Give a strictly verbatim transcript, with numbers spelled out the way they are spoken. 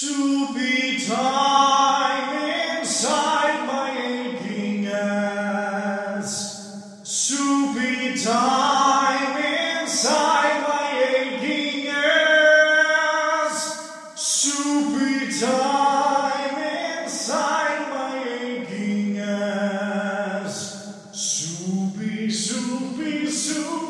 To be time inside my aching ass. To be time inside my aching ass. To be time inside my aching ass. To be, to be, to be.